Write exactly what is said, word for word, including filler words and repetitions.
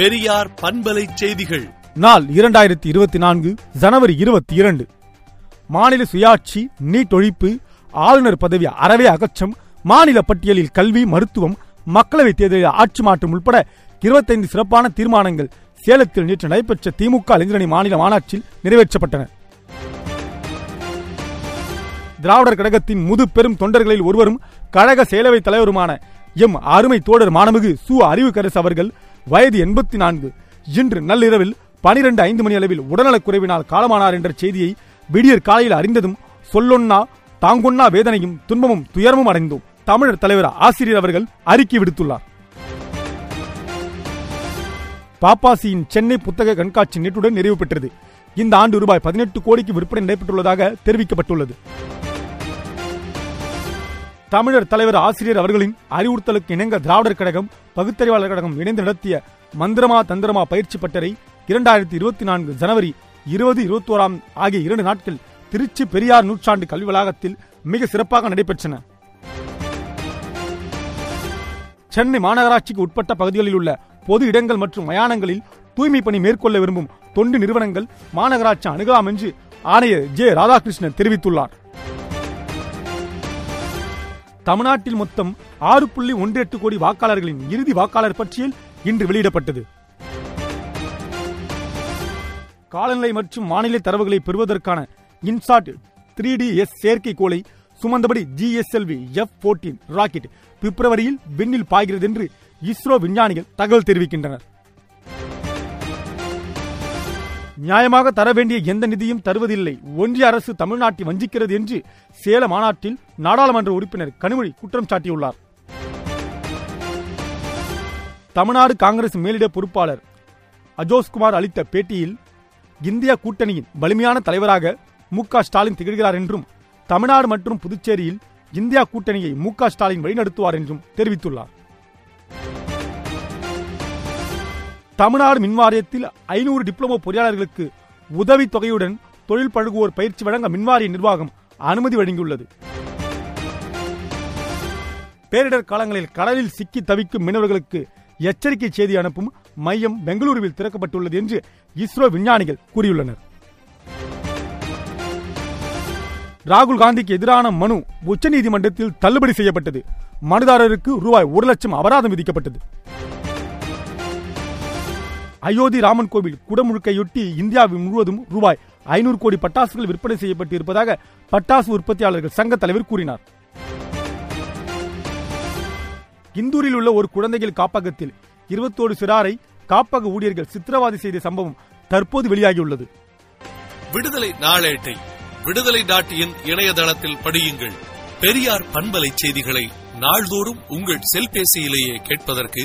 பெரியார் பண்பலை செய்திகள் நாள் இரண்டாயிரத்தி இருபத்தி நான்கு ஜனவரி இருபத்தி இரண்டு. மாநில சுயாட்சி, நீட் ஒழிப்பு, ஆளுநர் பதவி அறவே அகற்றம், மாநில பட்டியலில் கல்வி, மருத்துவம், மக்களவைத் தேர்தலில் ஆட்சி மாற்றம் உட்பட இருபத்தைந்து சிறப்பான தீர்மானங்கள் சேலத்தில் நேற்று நடைபெற்ற திமுக இளைஞரணி மாநில மாநாட்டில் நிறைவேற்றப்பட்டன. திராவிடர் கழகத்தின் முது பெரும் தொண்டர்களில் ஒருவரும் கழக செயலவைத் தலைவருமான எம் அருமை தோடர் மாண்புமிகு சு அறிவுக்கரசு அவர்கள் வயது எண்பத்தி நான்கு இன்று நள்ளிரவில் பனிரெண்டு ஐந்து மணி அளவில் உடல்நலக்குறைவினால் காலமானார் என்ற செய்தியை விடியற் காலையில் அறிந்ததும் சொல்லொன்னா தாங்கொன்னா வேதனையும் துன்பமும் துயரமும் அடைந்தோம். தமிழர் தலைவர் ஆசிரியர் அவர்கள் அறிக்கை விடுத்துள்ளார். பாப்பாசியின் சென்னை புத்தக கண்காட்சி நேற்றுடன் நிறைவு பெற்றது. இந்த ஆண்டு ரூபாய் பதினெட்டு கோடிக்கு விற்பனை நடைபெற்றுள்ளதாக தெரிவிக்கப்பட்டுள்ளது. தமிழர் தலைவர் ஆசிரியர் அவர்களின் அறிவுறுத்தலுக்கு இணங்க திராவிடர் கழகம், பகுத்தறிவாளர் கழகம் இணைந்து நடத்திய மந்திரமா தந்திரமா பயிற்சி பட்டறை இரண்டாயிரத்தி இருபத்தி நான்கு ஜனவரி இருபது இருபத்தி ஓராம் ஆகிய இரண்டு நாட்கள் திருச்சி பெரியார் நூற்றாண்டு கல்வி வளாகத்தில் மிக சிறப்பாக நடைபெற்றன. சென்னை மாநகராட்சிக்கு உட்பட்ட பகுதிகளில் உள்ள பொது இடங்கள் மற்றும் மயானங்களில் தூய்மை பணி மேற்கொள்ள விரும்பும் தொண்டு நிறுவனங்கள் மாநகராட்சி அணுகலாம் என்று ஆணையர் ஜே ராதாகிருஷ்ணன் தெரிவித்துள்ளார். தமிழ்நாட்டில் மொத்தம் ஆறு புள்ளி ஒன்று எட்டு கோடி வாக்காளர்களின் இறுதி வாக்காளர் பட்டியல் இன்று வெளியிடப்பட்டது. காலநிலை மற்றும் வானிலை தரவுகளை பெறுவதற்கான இன்சாட் த்ரீ டி எஸ் செயற்கைக்கோளை சுமந்தபடி ஜிஎஸ்எல்வி எஃப் பதினான்கு ராக்கெட் பிப்ரவரியில் விண்ணில் பாய்கிறது என்று இஸ்ரோ விஞ்ஞானிகள் தகவல் தெரிவிக்கின்றனர். நியாயமாக தர வேண்டிய எந்த நிதியும் தருவதில்லை, ஒன்றிய அரசு தமிழ்நாட்டை வஞ்சிக்கிறது என்று சேல மாநாட்டில் நாடாளுமன்ற உறுப்பினர் கனிமொழி குற்றம் சாட்டியுள்ளார். தமிழ்நாடு காங்கிரஸ் மேலிட பொறுப்பாளர் அஜோஷ்குமார் அளித்த பேட்டியில் இந்தியா கூட்டணியின் வலிமையான தலைவராக மு க ஸ்டாலின் திகழ்கிறார் என்றும், தமிழ்நாடு மற்றும் புதுச்சேரியில் இந்தியா கூட்டணியை மு க ஸ்டாலின் வழிநடத்துவார் என்றும் தெரிவித்துள்ளார். தமிழ்நாடு மின்வாரியத்தில் ஐநூறு டிப்ளமோ பொறியாளர்களுக்கு உதவித் தொகையுடன் தொழில் பழகுவோர் பயிற்சி வழங்க மின்வாரிய நிர்வாகம் அனுமதி வழங்கியுள்ளது. பேரிடர் காலங்களில் கடலில் சிக்கி தவிக்கும் மீனவர்களுக்கு எச்சரிக்கை செய்தி அனுப்பும் மையம் பெங்களூருவில் திறக்கப்பட்டுள்ளது என்று இஸ்ரோ விஞ்ஞானிகள் கூறியுள்ளனர். ராகுல் காந்திக்கு எதிரான மனு உச்சநீதிமன்றத்தில் தள்ளுபடி செய்யப்பட்டது. மனுதாரருக்கு ரூபாய் ஒரு லட்சம் அபராதம் விதிக்கப்பட்டது. ஐயோதி ராமன் கோவில் குடமுழுக்கையொட்டி இந்தியாவில் முழுவதும் ரூபாய் ஐநூறு கோடி பட்டாசுகள் விற்பனை செய்யப்பட்டு இருப்பதாக பட்டாசு உற்பத்தியாளர்கள் சங்க தலைவர் கூறினார். இந்தூரில் உள்ள ஒரு குழந்தைகள் காப்பகத்தில் இருபத்தோரு சிறாரை காப்பக ஊழியர்கள் சித்திரவாதி செய்த சம்பவம் தற்போது வெளியாகியுள்ளது. விடுதலை நாளேட்டை விடுதலை டாட் இன் இணையதளத்தில் படியுங்கள். பெரியார் பண்பலை செய்திகளை நாள்தோறும் உங்கள் செல்பேசியிலேயே கேட்பதற்கு